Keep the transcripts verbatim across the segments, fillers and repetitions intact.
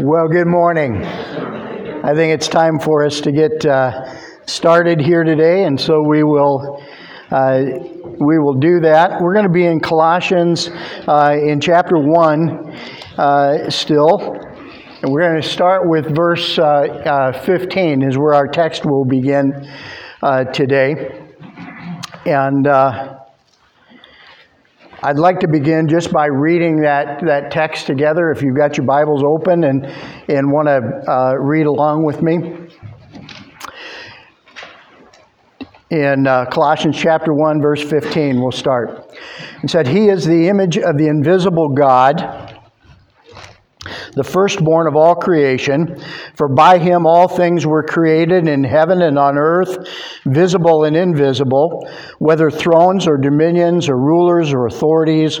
Well, good morning. I think it's time for us to get uh, started here today, and so we will uh, we will do that. We're going to be in Colossians uh, in chapter one uh, still, and we're going to start with verse uh, uh, fifteen is where our text will begin uh, today. And uh, I'd like to begin just by reading that, that text together, if you've got your Bibles open and, and want to uh, read along with me. In uh, Colossians chapter one, verse fifteen, we'll start. It said, "He is the image of the invisible God, the firstborn of all creation. For by him all things were created in heaven and on earth, visible and invisible, whether thrones or dominions or rulers or authorities.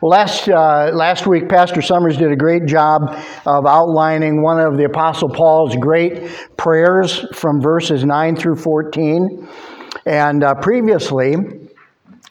Well, last uh, last week, Pastor Summers did a great job of outlining one of the Apostle Paul's great prayers from verses nine through fourteen. And uh, previously,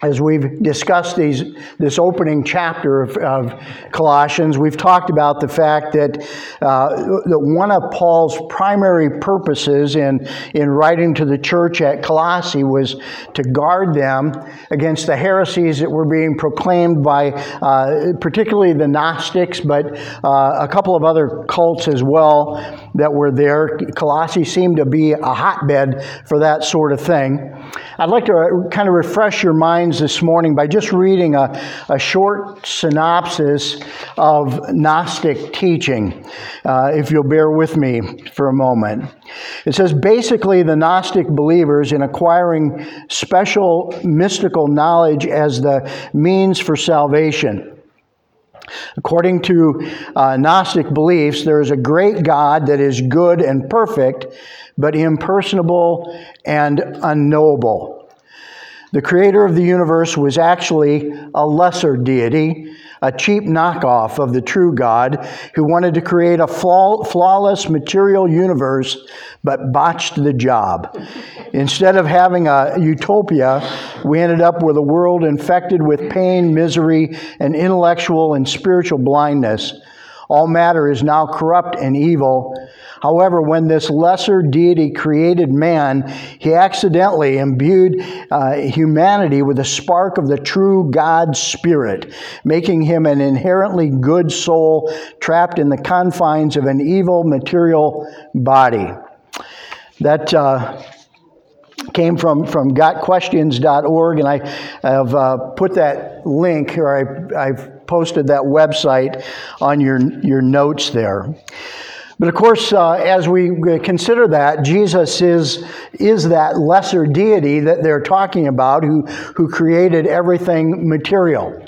as we've discussed these, this opening chapter of, of Colossians, we've talked about the fact that, uh, that one of Paul's primary purposes in, in writing to the church at Colossae was to guard them against the heresies that were being proclaimed by uh, particularly the Gnostics, but uh, a couple of other cults as well that were there. Colossae seemed to be a hotbed for that sort of thing. I'd like to kind of refresh your minds this morning by just reading a, a short synopsis of Gnostic teaching, uh, if you'll bear with me for a moment. It says, basically, the Gnostic believers, in acquiring special mystical knowledge as the means for salvation. According to uh, Gnostic beliefs, there is a great God that is good and perfect, but impersonable and unknowable. The creator of the universe was actually a lesser deity, a cheap knockoff of the true God, who wanted to create a flaw- flawless material universe, but botched the job. Instead of having a utopia, we ended up with a world infected with pain, misery, and intellectual and spiritual blindness. All matter is now corrupt and evil. However, when this lesser deity created man, he accidentally imbued uh, humanity with a spark of the true God spirit, making him an inherently good soul trapped in the confines of an evil material body. That uh, came from, from got questions dot org, and I have uh, put that link, or I, I've posted that website on your, your notes there. But of course, uh, as we consider that, Jesus is is that lesser deity that they're talking about, who, who created everything material.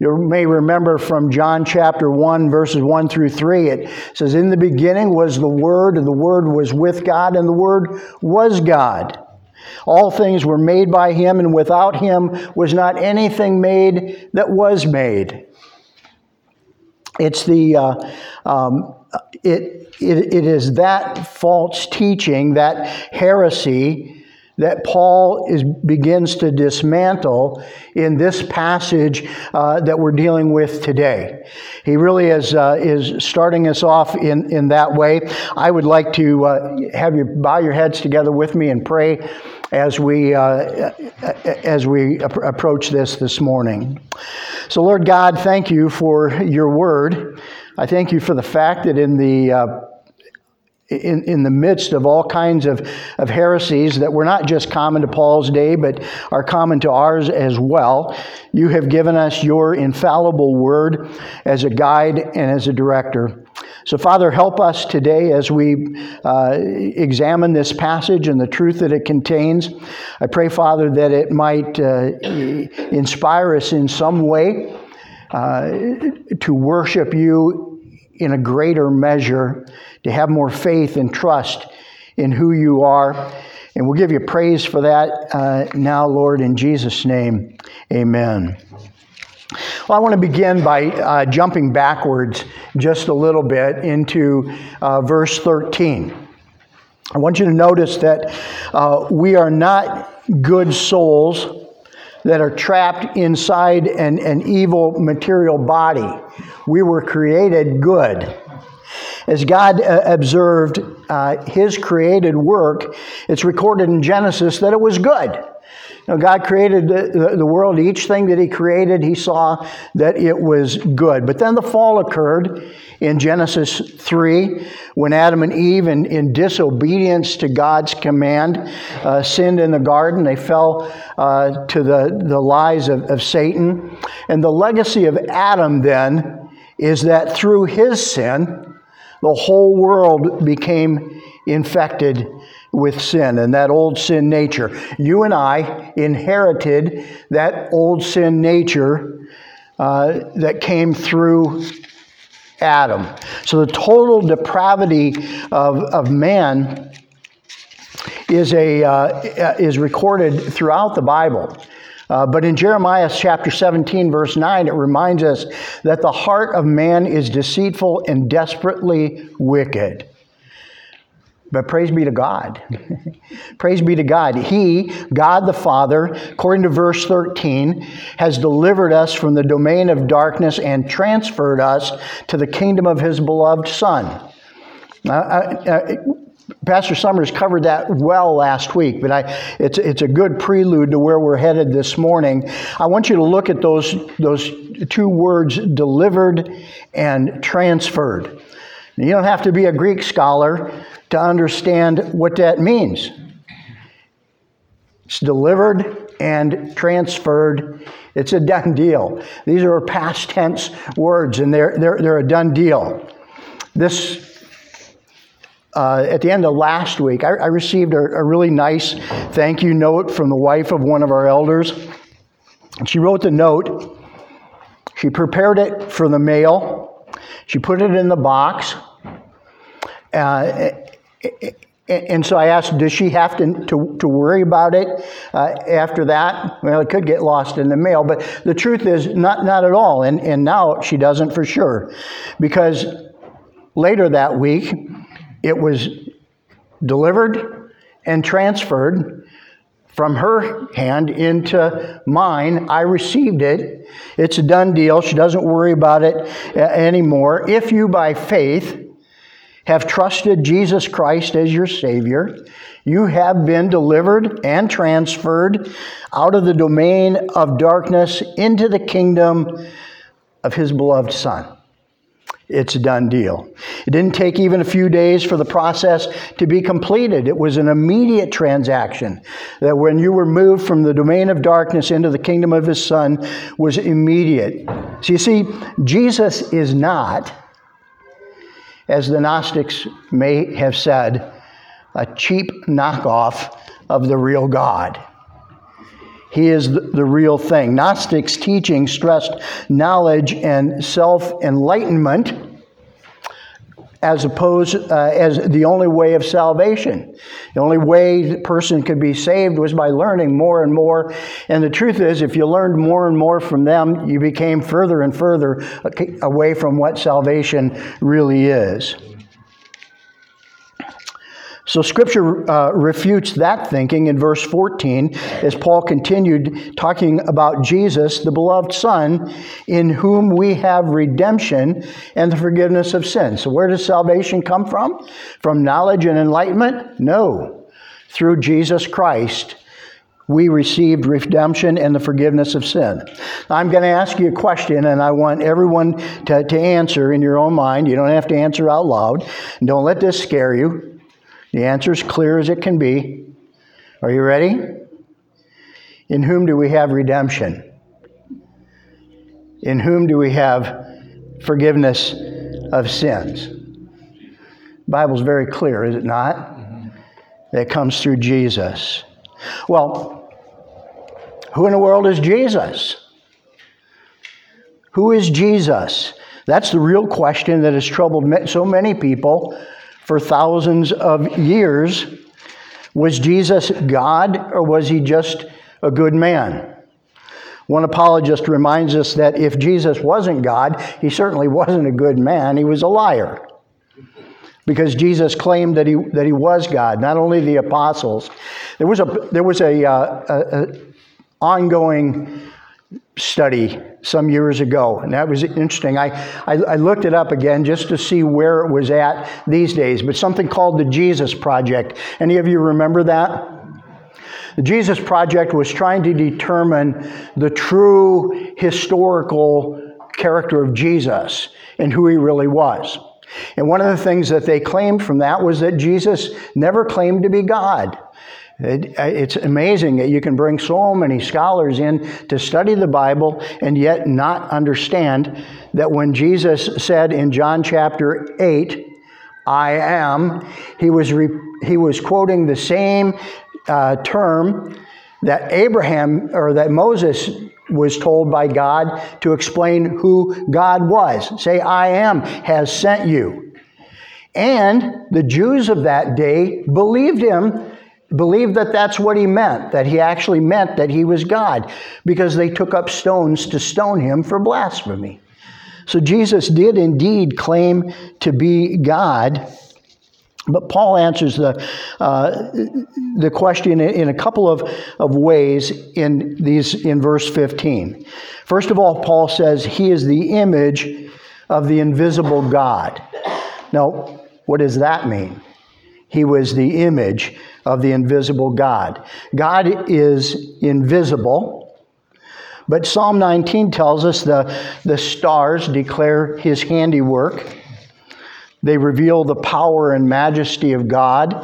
You may remember from John chapter one, verses one through three, it says, "In the beginning was the Word, and the Word was with God, and the Word was God. All things were made by him, and without him was not anything made that was made." It's the uh, um, it, it it is that false teaching, that heresy, that Paul is begins to dismantle in this passage uh, that we're dealing with today. He really is uh, is starting us off in, in that way. I would like to uh, have you bow your heads together with me and pray as we uh, as we approach this this morning. So, Lord God, thank you for your word. I thank you for the fact that in the uh, in in the midst of all kinds of, of heresies that were not just common to Paul's day, but are common to ours as well, you have given us your infallible word as a guide and as a director. So, Father, help us today as we uh, examine this passage and the truth that it contains. I pray, Father, that it might uh, inspire us in some way uh, to worship you in a greater measure, to have more faith and trust in who you are, And we'll give you praise for that uh, now, Lord, in Jesus' name. Amen. Well, I want to begin by uh, jumping backwards just a little bit into uh, verse thirteen. I want you to notice that uh, we are not good souls that are trapped inside an, an evil material body. We were created good. As God uh, observed uh, his created work, it's recorded in Genesis that it was good. Now, God created the, the world. Each thing that he created, he saw that it was good. But then the fall occurred in Genesis three, when Adam and Eve, in, in disobedience to God's command, uh, sinned in the garden. They fell uh, to the, the lies of, of Satan. And the legacy of Adam, then, is that through his sin, the whole world became infected with sin and that old sin nature. You and I inherited that old sin nature uh, that came through Adam. So the total depravity of, of man is a uh, is recorded throughout the Bible. Uh, but in Jeremiah chapter seventeen, verse nine, it reminds us that the heart of man is deceitful and desperately wicked. But praise be to God. Praise be to God. He, God the Father, according to verse thirteen, has delivered us from the domain of darkness and transferred us to the kingdom of his beloved Son. Uh, uh, Pastor Summers covered that well last week, but I, it's, it's a good prelude to where we're headed this morning. I want you to look at those, those two words, delivered and transferred. You don't have to be a Greek scholar to understand what that means. It's delivered and transferred. It's a done deal. These are past tense words, and they're they're they're a done deal. This uh, at the end of last week, I, I received a, a really nice thank you note from the wife of one of our elders. And she wrote the note. She prepared it for the mail. She put it in the box, uh, and so I asked, does she have to, to, to worry about it uh, after that? Well, it could get lost in the mail, but the truth is not, not at all, and, and now she doesn't for sure, because later that week, it was delivered and transferred from her hand into mine. I received it. It's a done deal. She doesn't worry about it anymore. If you, by faith, have trusted Jesus Christ as your Savior, you have been delivered and transferred out of the domain of darkness into the kingdom of his beloved Son. It's a done deal. It didn't take even a few days for the process to be completed. It was an immediate transaction that when you were moved from the domain of darkness into the kingdom of his Son was immediate. So you see, Jesus is not, as the Gnostics may have said, a cheap knockoff of the real God. He is the real thing. Gnostics' teaching stressed knowledge and self-enlightenment as opposed uh, as the only way of salvation. The only way the person could be saved was by learning more and more. And the truth is, if you learned more and more from them, you became further and further away from what salvation really is. So Scripture uh, refutes that thinking in verse fourteen as Paul continued talking about Jesus, the beloved Son, in whom we have redemption and the forgiveness of sins. So where does salvation come from? From knowledge and enlightenment? No. Through Jesus Christ, we received redemption and the forgiveness of sin. I'm going to ask you a question, and I want everyone to, to answer in your own mind. You don't have to answer out loud. Don't let this scare you. The answer is clear as it can be. Are you ready? In whom do we have redemption? In whom do we have forgiveness of sins? The Bible's very clear, is it not? Mm-hmm. That comes through Jesus. Well, who in the world is Jesus? Who is Jesus? That's the real question that has troubled so many people for thousands of years. Was Jesus God, or was he just a good man? One apologist reminds us that if Jesus wasn't God, he certainly wasn't a good man. He was a liar, because Jesus claimed that he that he was God. Not only the apostles, there was a there was a, uh, a, a ongoing study some years ago, and that was interesting. I, I I looked it up again just to see where it was at these days. But something called the Jesus Project. Any of you remember that? The Jesus Project was trying to determine the true historical character of Jesus and who he really was. And one of the things that they claimed from that was that Jesus never claimed to be God. It, it's amazing that you can bring so many scholars in to study the Bible and yet not understand that when Jesus said in John chapter eight, I am, he was, re, he was quoting the same Uh, term that Abraham or that Moses was told by God to explain who God was. Say, I am has sent you. And the Jews of that day believed him, believed that that's what he meant, that he actually meant that he was God, because they took up stones to stone him for blasphemy. So Jesus did indeed claim to be God. But Paul answers the uh, the question in a couple of, of ways in these in verse fifteen. First of all, Paul says he is the image of the invisible God. Now, what does that mean? He was the image of the invisible God. God is invisible, but Psalm nineteen tells us the the stars declare his handiwork. They reveal the power and majesty of God.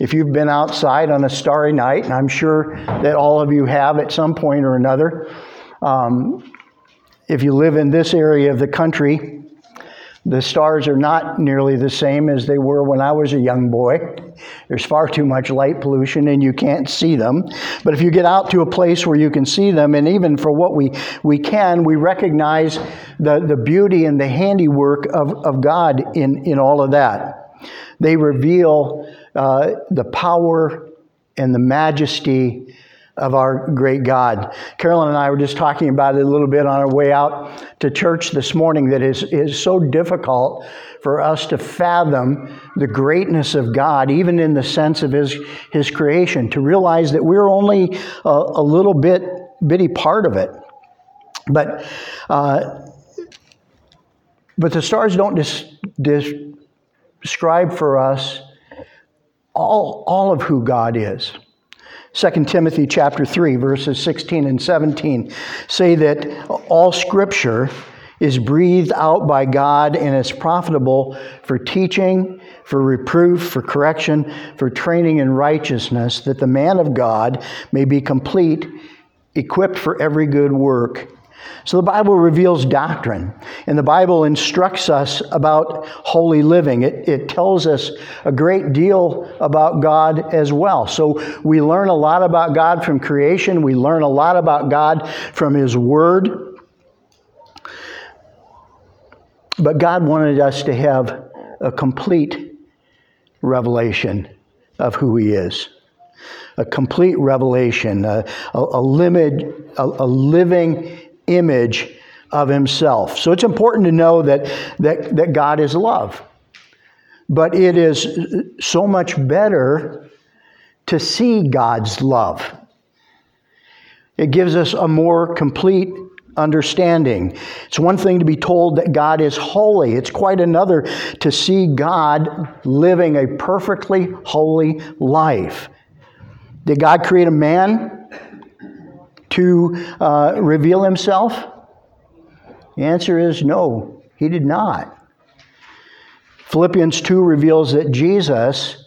If you've been outside on a starry night, and I'm sure that all of you have at some point or another, um, if you live in this area of the country, the stars are not nearly the same as they were when I was a young boy. There's far too much light pollution and you can't see them. But if you get out to a place where you can see them, and even for what we, we can, we recognize the, the beauty and the handiwork of, of God in, in all of that. They reveal uh, the power and the majesty of our great God. Carolyn and I were just talking about it a little bit on our way out to church this morning, that it is so difficult for us to fathom the greatness of God, even in the sense of his his creation, to realize that we're only a, a little bit bitty part of it. But uh, but the stars don't dis, dis, describe for us all all of who God is. Second Timothy chapter three, verses sixteen and seventeen say that all Scripture is breathed out by God and is profitable for teaching, for reproof, for correction, for training in righteousness, that the man of God may be complete, equipped for every good work. So the Bible reveals doctrine, and the Bible instructs us about holy living. It, it tells us a great deal about God as well. So we learn a lot about God from creation. We learn a lot about God from His Word. But God wanted us to have a complete revelation of who He is. A complete revelation, a, a, a, limit, a, a living image of himself. So it's important to know that, that that God is love. But it is so much better to see God's love. It gives us a more complete understanding. It's one thing to be told that God is holy. It's quite another to see God living a perfectly holy life. Did God create a man to uh, reveal himself? The answer is no, he did not. Philippians two reveals that Jesus,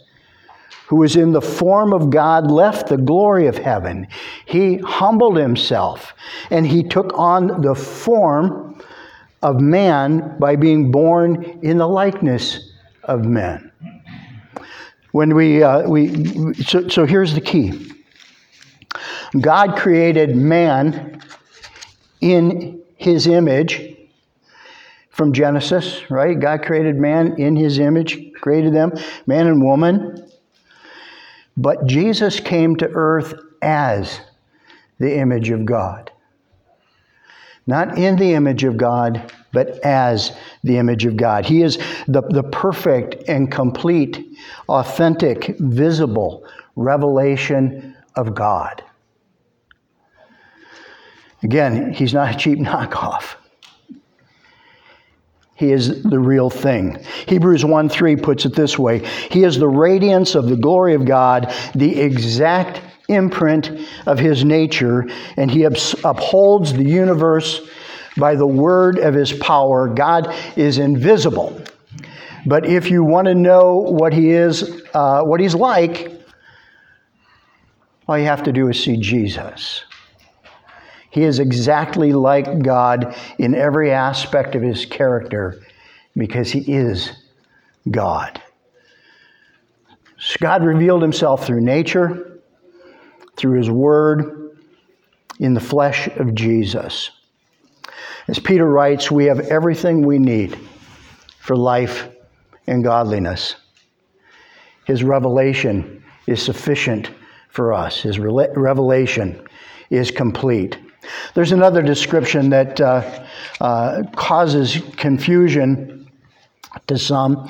who was in the form of God, left the glory of heaven. He humbled himself, and he took on the form of man by being born in the likeness of men. When we, uh, we so, so here's the key. God created man in his image from Genesis, right? God created man in his image, created them, man and woman. But Jesus came to earth as the image of God. Not in the image of God, but as the image of God. He is the, the perfect and complete, authentic, visible revelation of God. Again, he's not a cheap knockoff. He is the real thing. Hebrews one three puts it this way. He is the radiance of the glory of God, the exact imprint of his nature, and he upholds the universe by the word of his power. God is invisible. But if you want to know what he is, uh, what he's like, all you have to do is see Jesus. He is exactly like God in every aspect of his character because he is God. So God revealed himself through nature, through his word, in the flesh of Jesus. As Peter writes, we have everything we need for life and godliness. His revelation is sufficient for us. His re- revelation is complete. There's another description that uh, uh, causes confusion to some.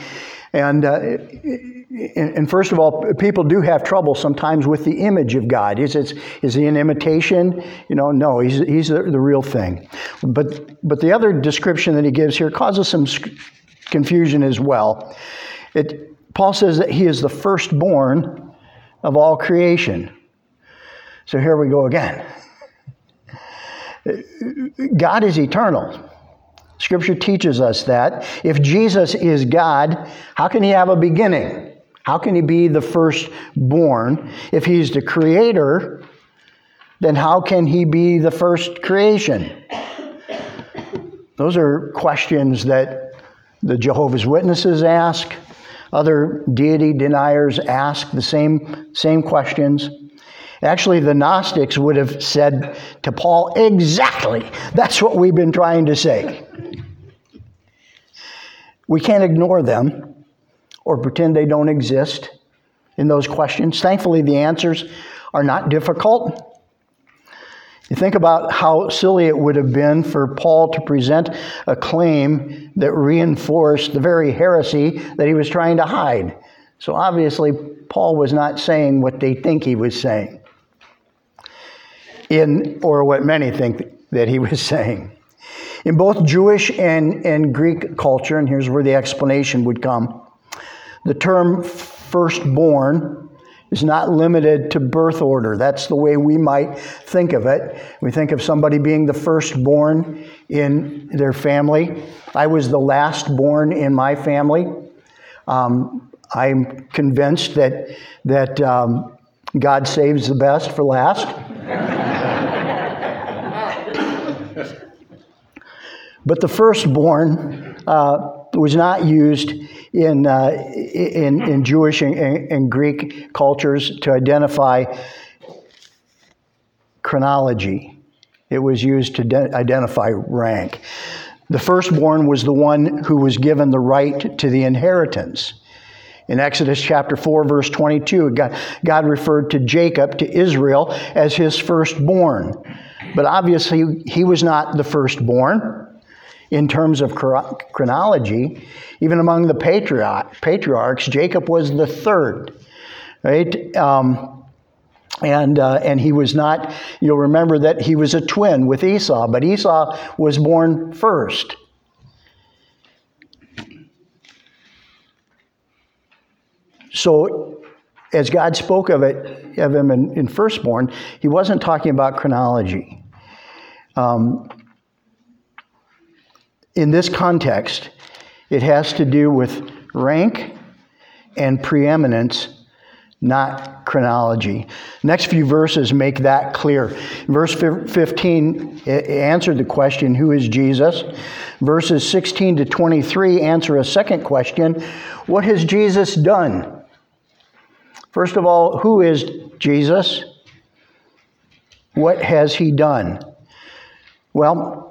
And, uh, and and first of all, people do have trouble sometimes with the image of God. Is it, is he an imitation? You know, no, he's he's the, the real thing. But but the other description that he gives here causes some confusion as well. It Paul says that he is the firstborn of all creation. So here we go again. God is eternal. Scripture teaches us that. If Jesus is God, how can he have a beginning? How can he be the firstborn? If he's the creator, then how can he be the first creation? Those are questions that the Jehovah's Witnesses ask. Other deity deniers ask the same, same questions. Actually, the Gnostics would have said to Paul, exactly, that's what we've been trying to say. We can't ignore them or pretend they don't exist in those questions. Thankfully, the answers are not difficult. You think about how silly it would have been for Paul to present a claim that reinforced the very heresy that he was trying to hide. So obviously, Paul was not saying what they think he was saying. In or what many think that he was saying. In both Jewish and, and Greek culture, and here's where the explanation would come, the term firstborn is not limited to birth order. That's the way we might think of it. We think of somebody being the firstborn in their family. I was the last born in my family. Um, I'm convinced that, that um, God saves the best for last. But the firstborn uh, was not used in uh, in, in Jewish and, and Greek cultures to identify chronology. It was used to de- identify rank. The firstborn was the one who was given the right to the inheritance. In Exodus chapter four, verse twenty-two, God, God referred to Jacob, to Israel, as his firstborn. But obviously, he was not the firstborn. In terms of chronology, even among the patriarchs, Jacob was the third, right? Um, and uh, and he was not, you'll remember that he was a twin with Esau, but Esau was born first. So as God spoke of it, of him in, in firstborn, he wasn't talking about chronology. Um In this context, it has to do with rank and preeminence, not chronology. Next few verses make that clear. Verse fifteen answered the question, who is Jesus? Verses sixteen to twenty-three answer a second question, what has Jesus done? First of all, who is Jesus? What has he done? Well,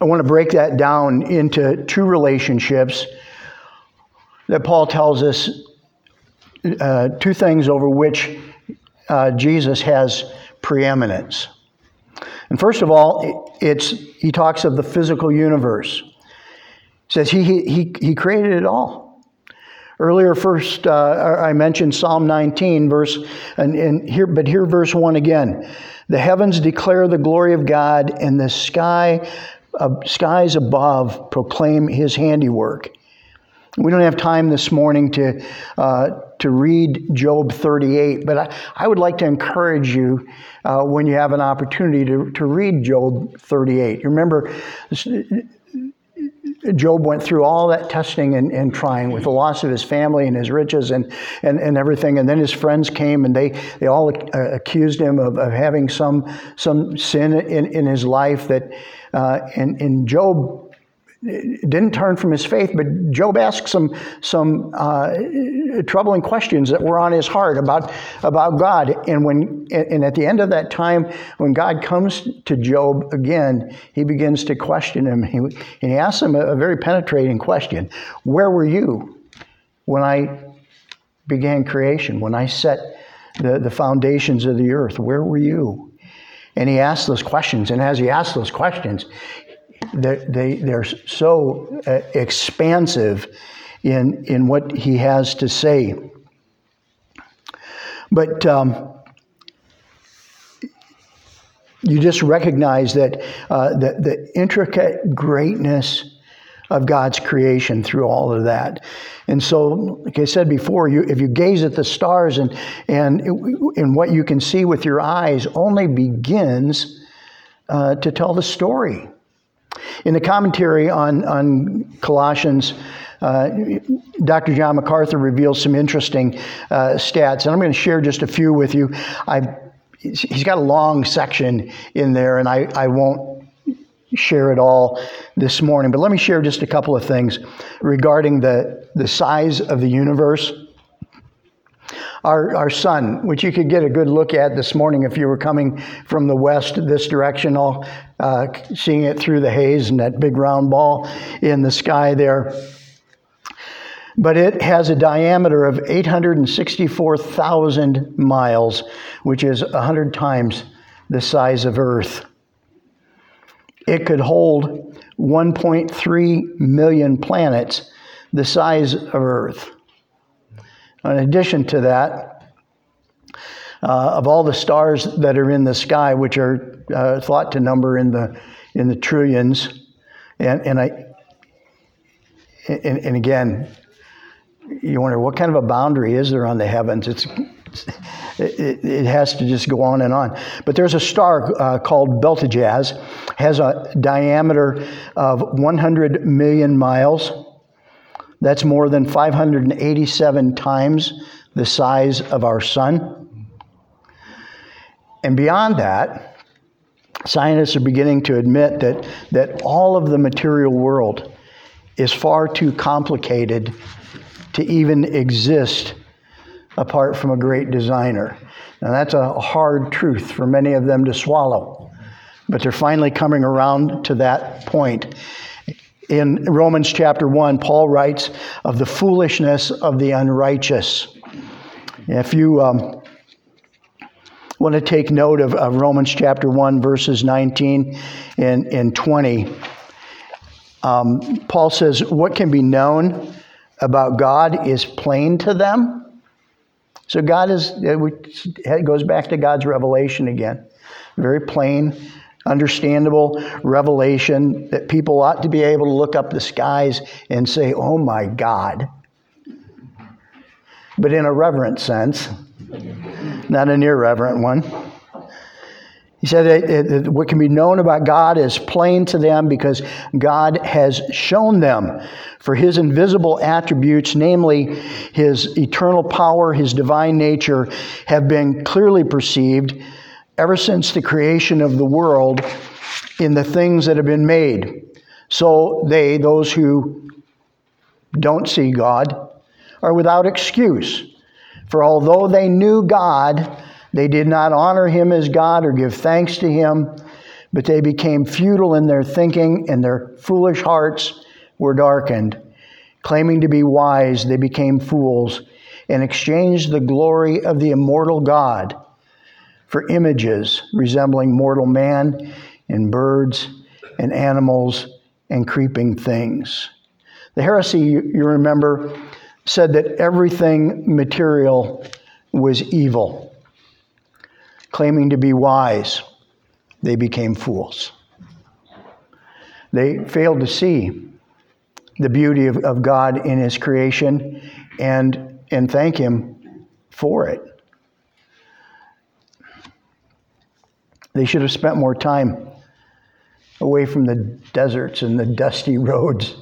I want to break that down into two relationships that Paul tells us uh, two things over which uh, Jesus has preeminence. And first of all, it's he talks of the physical universe. He says he he he created it all. Earlier, first uh, I mentioned Psalm nineteen, verse and, and here, but here verse one again. The heavens declare the glory of God, and the sky uh, skies above proclaim His handiwork. We don't have time this morning to uh, to read Job thirty-eight, but I, I would like to encourage you uh, when you have an opportunity to, to read Job thirty-eight. You remember, Job went through all that testing and, and trying with the loss of his family and his riches and, and, and everything, and then his friends came and they, they all accused him of, of having some some sin in, in his life that uh, and, and Job didn't turn from his faith, but Job asked some some uh, troubling questions that were on his heart about about God. And when and at the end of that time, when God comes to Job again, he begins to question him. He, and he asks him a, a very penetrating question: "Where were you when I began creation? When I set the, the foundations of the earth? Where were you?" And he asked those questions. And as he asked those questions, They're, they, they're so uh, expansive in in what he has to say. But um, you just recognize that uh, the, the intricate greatness of God's creation through all of that. And so, like I said before, you if you gaze at the stars and and, and what you can see with your eyes only begins uh, to tell the story. In the commentary on, on Colossians, uh, Doctor John MacArthur reveals some interesting uh, stats, and I'm going to share just a few with you. I, he's got a long section in there, and I, I won't share it all this morning, but let me share just a couple of things regarding the, the size of the universe. Our, our sun, which you could get a good look at this morning if you were coming from the west this direction, all uh, seeing it through the haze and that big round ball in the sky there. But it has a diameter of eight hundred sixty-four thousand miles, which is one hundred times the size of Earth. It could hold one point three million planets the size of Earth. In addition to that, uh, of all the stars that are in the sky, which are uh, thought to number in the in the trillions, and and I and, and again, you wonder what kind of a boundary is there on the heavens. It's it, it has to just go on and on. But there's a star uh, called Betelgeuse, has a diameter of one hundred million miles. That's more than five hundred eighty-seven times the size of our sun. And beyond that, scientists are beginning to admit that, that all of the material world is far too complicated to even exist apart from a great designer. Now, that's a hard truth for many of them to swallow, but they're finally coming around to that point. In Romans chapter one, Paul writes of the foolishness of the unrighteous. If you um, want to take note of, of Romans chapter one, verses nineteen and, and twenty, um, Paul says, what can be known about God is plain to them. So God is, it goes back to God's revelation again. Very plain, understandable revelation that people ought to be able to look up the skies and say, oh my God. But in a reverent sense, not an irreverent one. He said, what can be known about God is plain to them because God has shown them, for His invisible attributes, namely His eternal power, His divine nature, have been clearly perceived ever since the creation of the world in the things that have been made. So they, those who don't see God, are without excuse. For although they knew God, they did not honor Him as God or give thanks to Him, but they became futile in their thinking, and their foolish hearts were darkened. Claiming to be wise, they became fools and exchanged the glory of the immortal God for images resembling mortal man and birds and animals and creeping things. The heresy, you remember, said that everything material was evil. Claiming to be wise, they became fools. They failed to see the beauty of, of God in His creation and, and thank Him for it. They should have spent more time away from the deserts and the dusty roads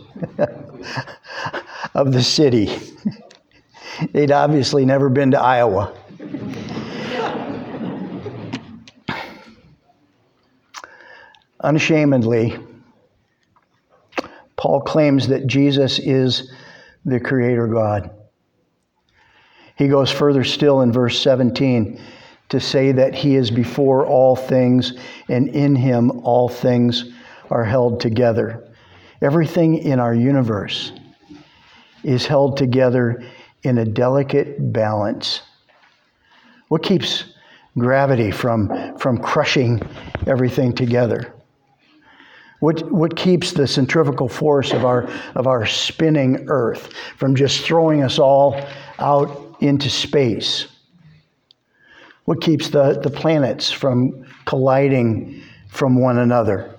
of the city. They'd obviously never been to Iowa. Unashamedly, Paul claims that Jesus is the Creator God. He goes further still in verse seventeen to say that He is before all things, and in Him all things are held together. Everything in our universe is held together in a delicate balance. What keeps gravity from, from crushing everything together? What what keeps the centrifugal force of our of our spinning earth from just throwing us all out into space? What keeps the, the planets from colliding from one another?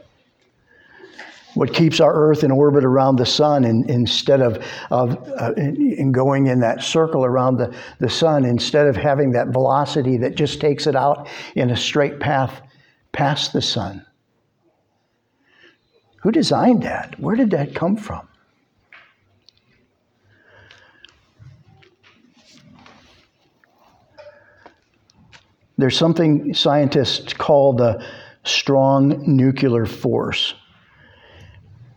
What keeps our Earth in orbit around the sun in, instead of, of uh, in, in going in that circle around the, the sun, instead of having that velocity that just takes it out in a straight path past the sun? Who designed that? Where did that come from? There's something scientists call the strong nuclear force,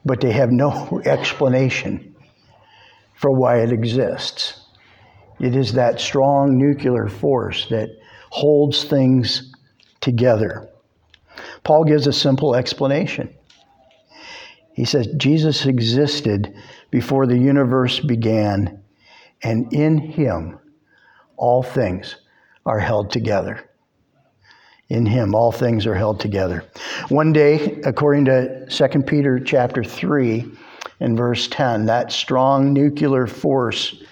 but they have no explanation for why it exists. It is that strong nuclear force that holds things together. Paul gives a simple explanation. He says, Jesus existed before the universe began, and in Him all things are held together. In Him all things are held together. One day, according to Second Peter chapter three and verse ten, that strong nuclear force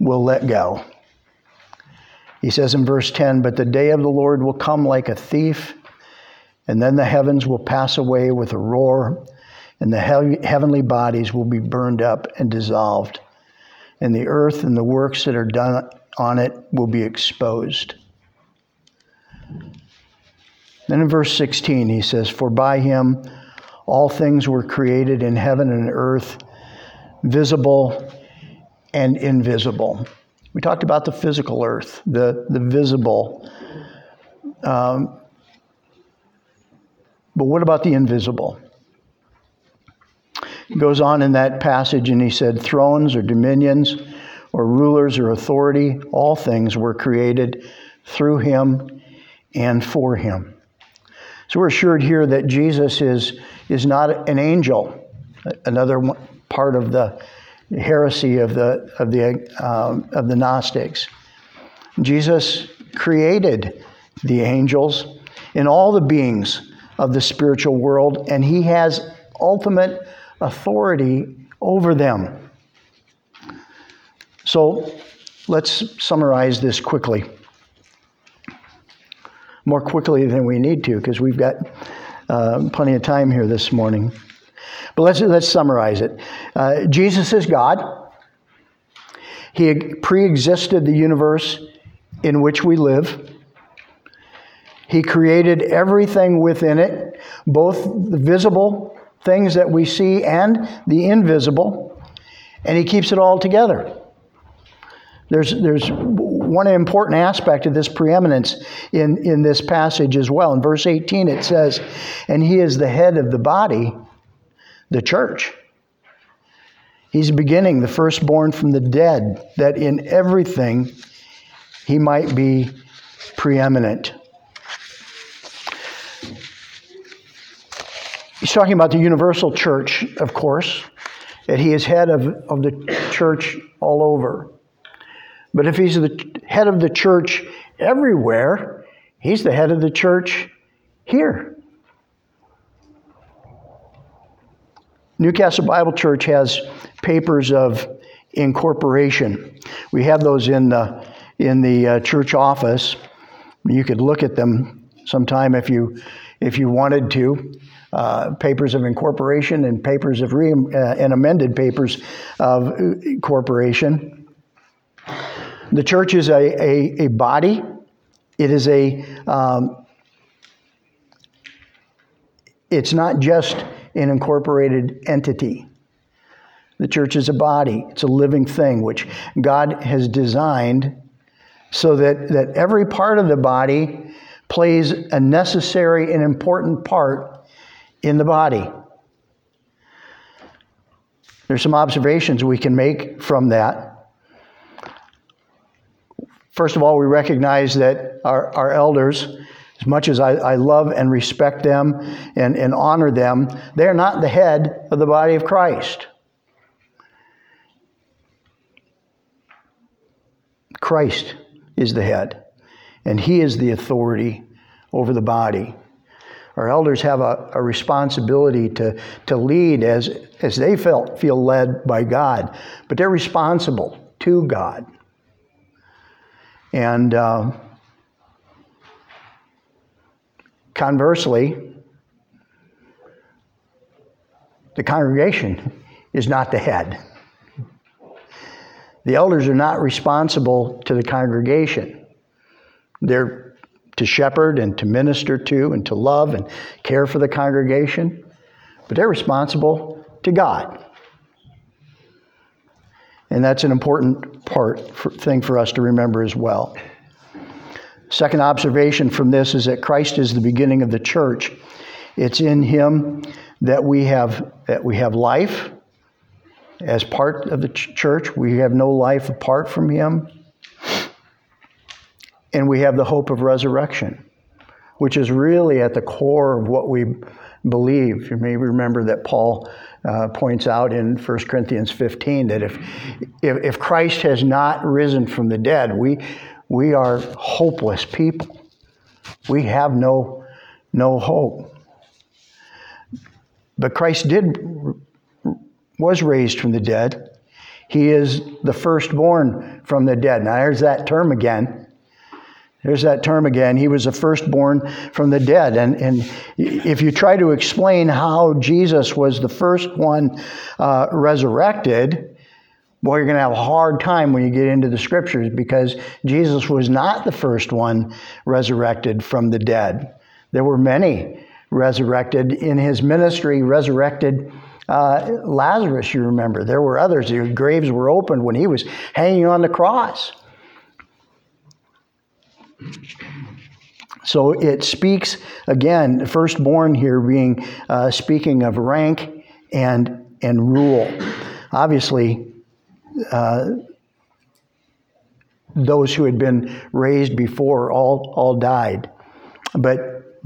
will let go. He says in verse ten, "But the day of the Lord will come like a thief, and then the heavens will pass away with a roar, and the heavenly bodies will be burned up and dissolved, and the earth and the works that are done on it will be exposed." Then in verse sixteen he says, "For by Him all things were created in heaven and earth, visible and invisible." We talked about the physical earth, the, the visible. Um, but what about the invisible? He goes on in that passage and he said, "Thrones or dominions or rulers or authority, all things were created through Him and for Him." So we're assured here that Jesus is, is not an angel, another part of the heresy of the of the um, of the Gnostics. Jesus created the angels and all the beings of the spiritual world, and He has ultimate authority over them. So let's summarize this quickly. More quickly than we need to, because we've got uh, plenty of time here this morning. But let's let's summarize it. Uh, Jesus is God. He pre-existed the universe in which we live. He created everything within it, both the visible things that we see and the invisible, and He keeps it all together. There's there's one important aspect of this preeminence in, in this passage as well. In verse eighteen it says, "And He is the head of the body, the church. He's beginning, the firstborn from the dead, that in everything He might be preeminent." He's talking about the universal church, of course, that He is head of, of the church all over. But if he's the head of the church everywhere, he's the head of the church here. Newcastle Bible Church has papers of incorporation. We have those in the in the uh, church office. You could look at them sometime if you if you wanted to. Uh, papers of incorporation and papers of re uh, and amended papers of incorporation. The church is a a, a body. It is a. Um, it's not just an incorporated entity. The church is a body. It's a living thing which God has designed so that, that every part of the body plays a necessary and important part in the body. There's some observations we can make from that. First of all, we recognize that our, our elders, as much as I, I love and respect them and, and honor them, they are not the head of the body of Christ. Christ is the head, and he is the authority over the body. Our elders have a, a responsibility to, to lead as, as they felt, feel led by God, but they're responsible to God. And uh, conversely, the congregation is not the head. The elders are not responsible to the congregation. They're to shepherd and to minister to and to love and care for the congregation, but they're responsible to God. And that's an important part for, thing for us to remember as well. Second observation from this is that Christ is the beginning of the church. It's in him that we have that we have life. As part of the church, we have no life apart from him. And we have the hope of resurrection, which is really at the core of what we believe. You may remember that Paul uh, points out in First Corinthians fifteen that if, if if Christ has not risen from the dead, we we are hopeless people. We have no no hope. But Christ did was raised from the dead. He is the firstborn from the dead. Now there's that term again. There's that term again. He was the firstborn from the dead. And, and if you try to explain how Jesus was the first one uh, resurrected, well, you're going to have a hard time when you get into the scriptures, because Jesus was not the first one resurrected from the dead. There were many resurrected in his ministry, resurrected Uh, Lazarus, you remember. There were others. Their graves were opened when he was hanging on the cross. So it speaks, again, firstborn here being uh, speaking of rank and, and rule. Obviously, uh, those who had been raised before all, all died. But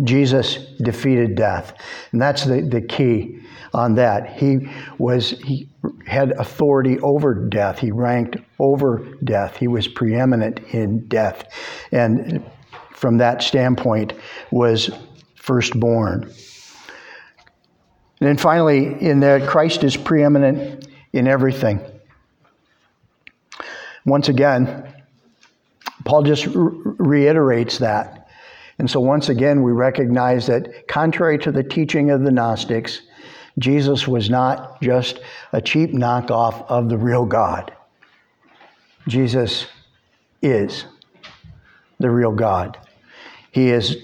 Jesus defeated death, and that's the, the key on that. He was he had authority over death. He ranked over death. He was preeminent in death, and from that standpoint was firstborn. And then finally, in that Christ is preeminent in everything. Once again, Paul just re- reiterates that. And so once again, we recognize that contrary to the teaching of the Gnostics, Jesus was not just a cheap knockoff of the real God. Jesus is the real God. He is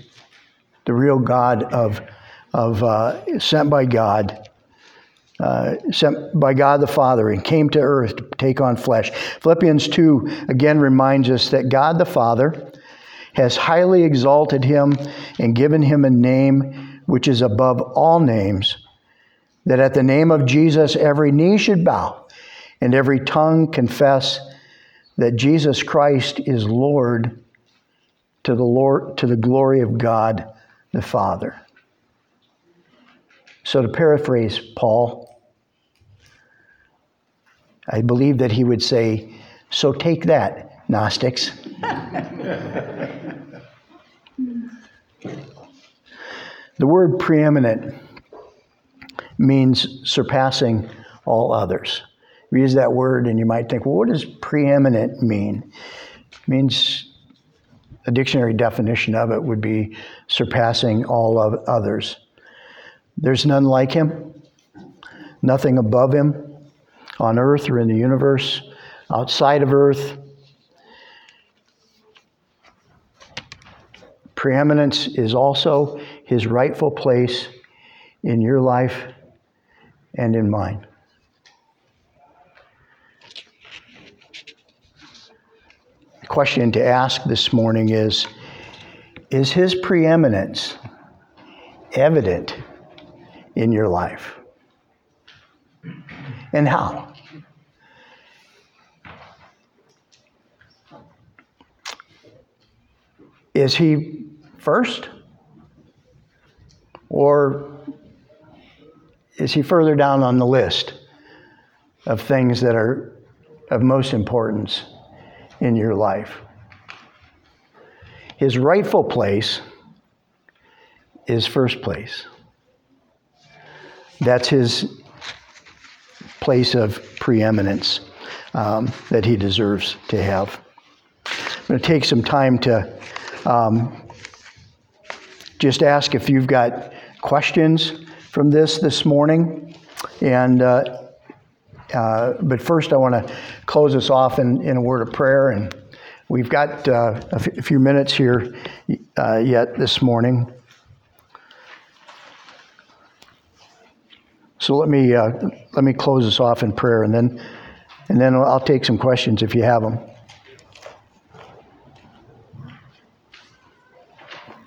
the real God of, of uh, sent by God, uh, sent by God the Father, and came to earth to take on flesh. Philippians two again reminds us that God the Father has highly exalted him and given him a name which is above all names, that at the name of Jesus every knee should bow and every tongue confess that Jesus Christ is Lord, to the Lord, to the glory of God the Father. So to paraphrase Paul, I believe that he would say, so take that, Gnostics. The word preeminent means surpassing all others. We use that word and you might think, well, what does preeminent mean? It means, a dictionary definition of it would be surpassing all of others. There's none like him, nothing above him, on earth or in the universe, outside of earth. Preeminence is also his rightful place in your life and in mine. The question to ask this morning is, is his preeminence evident in your life? And how? Is he first? Or is he further down on the list of things that are of most importance in your life? His rightful place is first place. That's his place of preeminence um, that he deserves to have. I'm going to take some time to um, just ask if you've got questions from this this morning, and uh, uh, but first I want to close us off in, in a word of prayer, and we've got uh, a, f- a few minutes here uh, yet this morning. So let me uh, let me close us off in prayer, and then and then I'll take some questions if you have them.